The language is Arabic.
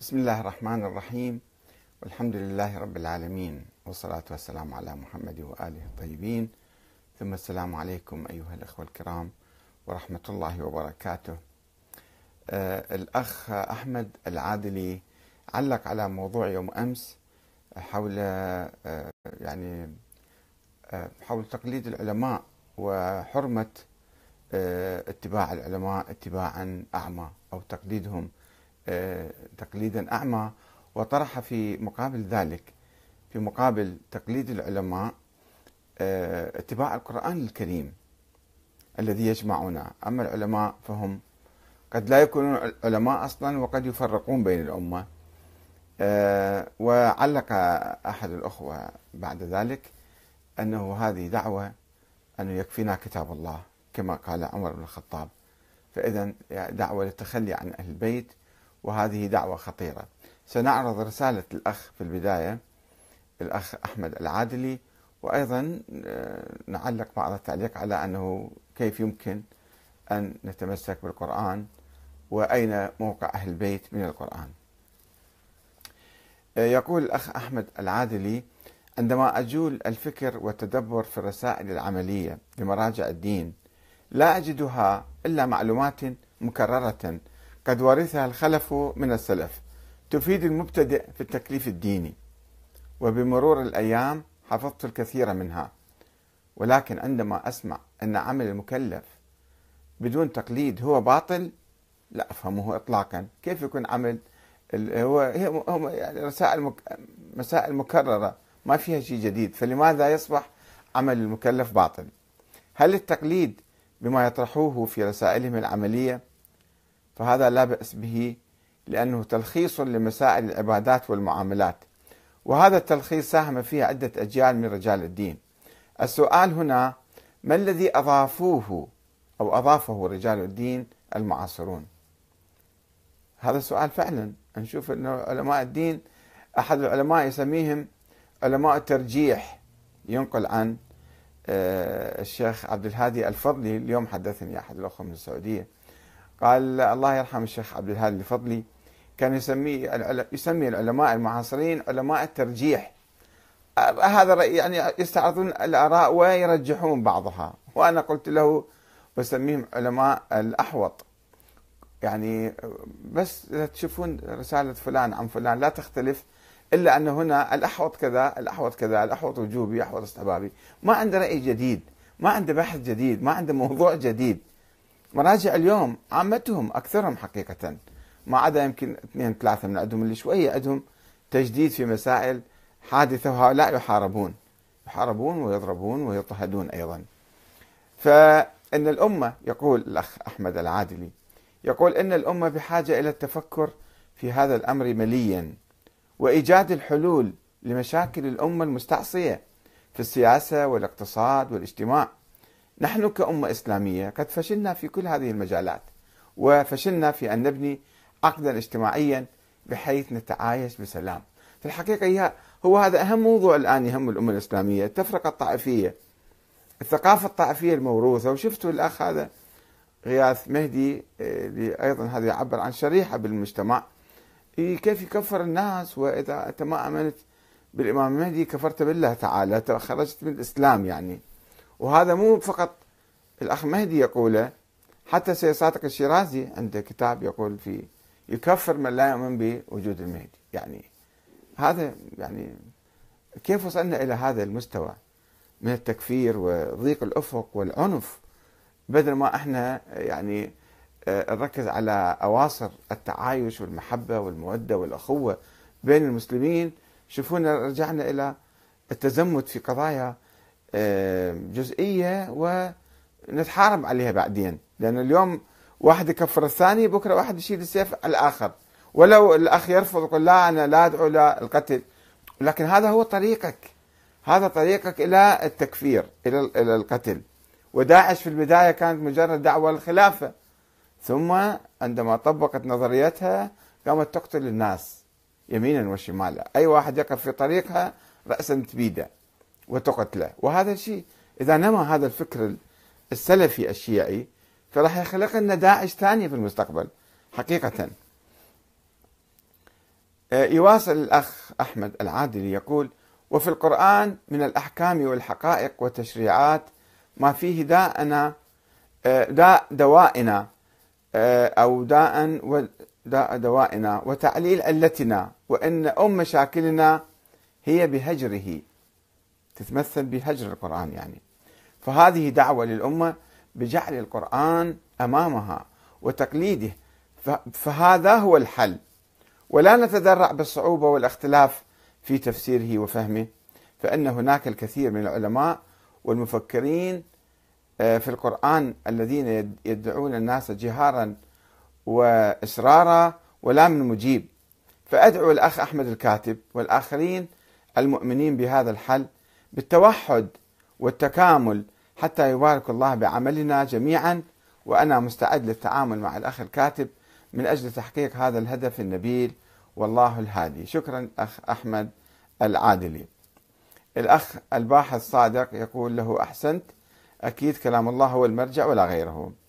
بسم الله الرحمن الرحيم، والحمد لله رب العالمين، والصلاة والسلام على محمد وآله الطيبين. ثم السلام عليكم أيها الأخوة الكرام ورحمة الله وبركاته. الأخ أحمد العادلي علق على موضوع يوم أمس حول حول تقليد العلماء وحرمة اتباع العلماء اتباعا أعمى أو تقليدهم تقليدا أعمى، وطرح في مقابل ذلك، في مقابل تقليد العلماء، اتباع القرآن الكريم الذي يجمعنا. أما العلماء فهم قد لا يكونون علماء أصلا، وقد يفرقون بين الأمة. وعلق أحد الأخوة بعد ذلك أنه هذه دعوة أنه يكفينا كتاب الله كما قال عمر بن الخطاب، فإذا دعوة للتخلي عن أهل البيت، وهذه دعوة خطيرة. سنعرض رسالة الأخ في البداية، الأخ أحمد العادلي، وأيضا نعلق بعض التعليق على أنه كيف يمكن أن نتمسك بالقرآن وأين موقع أهل البيت من القرآن. يقول الأخ أحمد العادلي: عندما أجول الفكر والتدبر في الرسائل العملية لمراجع الدين لا أجدها إلا معلومات مكررة قد ورثها الخلف من السلف تفيد المبتدئ في التكليف الديني، وبمرور الأيام حفظت الكثير منها، ولكن عندما أسمع أن عمل المكلف بدون تقليد هو باطل لا أفهمه إطلاقا. كيف يكون عمل مسائل مكررة ما فيها شيء جديد، فلماذا يصبح عمل المكلف باطل؟ هل التقليد بما يطرحوه في رسائلهم العملية؟ فهذا لا بأس به، لأنه تلخيص لمسائل العبادات والمعاملات، وهذا التلخيص ساهم فيه عدة أجيال من رجال الدين. السؤال هنا: ما الذي أضافوه أو أضافه رجال الدين المعاصرون؟ هذا السؤال فعلا نشوف أن علماء الدين، أحد العلماء يسميهم علماء الترجيح، ينقل عن الشيخ عبد الهادي الفضلي، اليوم حدثني أحد الأخوة من السعودية قال الله يرحم الشيخ عبد الهادي الفضلي كان يسمي العلماء المعاصرين علماء الترجيح. هذا رأي، يستعرضون الآراء ويرجحون بعضها، وأنا قلت له بسميهم علماء الأحوط. بس تشوفون رسالة فلان عن فلان لا تختلف، إلا أن هنا الأحوط كذا، الأحوط كذا، الأحوط وجوبي، أحوط استحبابي، ما عنده رأي جديد، ما عنده بحث جديد، ما عنده موضوع جديد. مراجع اليوم عامتهم أكثرهم حقيقة، ما عدا يمكن 2-3 من عندهم اللي شوية عندهم تجديد في مسائل حادثة، وهؤلاء يحاربون ويضربون ويضطهدون أيضا. فإن الأمة، يقول الأخ أحمد العادلي، يقول إن الأمة بحاجة إلى التفكر في هذا الأمر مليا، وإيجاد الحلول لمشاكل الأمة المستعصية في السياسة والاقتصاد والاجتماع. نحن كأمة إسلامية قد فشلنا في كل هذه المجالات، وفشلنا في أن نبني عقدا اجتماعيا بحيث نتعايش بسلام. في الحقيقة هو هذا أهم موضوع الآن يهم الأمة الإسلامية: التفرقة الطائفية، الثقافة الطائفية الموروثة. وشفتوا الأخ هذا غياث مهدي أيضا، هذا يعبر عن شريحة بالمجتمع، كيف يكفر الناس: وإذا أنت ما آمنت بالإمام المهدي كفرت بالله تعالى، خرجت من الإسلام. وهذا مو فقط الأخ مهدي يقوله، حتى صادق الشيرازي عنده كتاب يقول فيه يكفر من لا يؤمن بوجود المهدي. هذا كيف وصلنا إلى هذا المستوى من التكفير وضيق الأفق والعنف، بدل ما احنا نركز على أواصر التعايش والمحبة والمودة والأخوة بين المسلمين. شوفونا رجعنا إلى التزمت في قضايا جزئية ونتحارب عليها بعدين، لأن اليوم واحد يكفر الثاني، بكرة واحد يشيل السيف على الآخر. ولو الأخ يرفض يقول لا، أنا لا أدعو لا القتل، لكن هذا هو طريقك، هذا طريقك إلى التكفير، إلى القتل. وداعش في البداية كانت مجرد دعوة للخلافة، ثم عندما طبقت نظريتها قامت تقتل الناس يمينا وشمالا، أي واحد يقف في طريقها رأسا تبيده وتقتله. وهذا الشيء إذا نمى هذا الفكر السلفي الشيعي فراح يخلق لنا داعش ثاني في المستقبل حقيقة. يواصل الأخ أحمد العادلي يقول: وفي القرآن من الأحكام والحقائق والتشريعات ما فيه داء دوائنا أو داء وداء دوائنا وتعليل علتنا، وإن أم مشاكلنا هي بهجره، تتمثل بهجر القرآن يعني. فهذه دعوة للأمة بجعل القرآن أمامها وتقليده، فهذا هو الحل، ولا نتذرع بالصعوبة والاختلاف في تفسيره وفهمه، فإن هناك الكثير من العلماء والمفكرين في القرآن الذين يدعون الناس جهارا وإسرارا ولا من مجيب. فأدعو الأخ أحمد الكاتب والآخرين المؤمنين بهذا الحل بالتوحد والتكامل حتى يبارك الله بعملنا جميعا، وأنا مستعد للتعامل مع الأخ الكاتب من أجل تحقيق هذا الهدف النبيل، والله الهادي. شكرا أخ أحمد العادلي. الأخ الباحث صادق يقول له: أحسنت، أكيد كلام الله هو المرجع ولا غيره.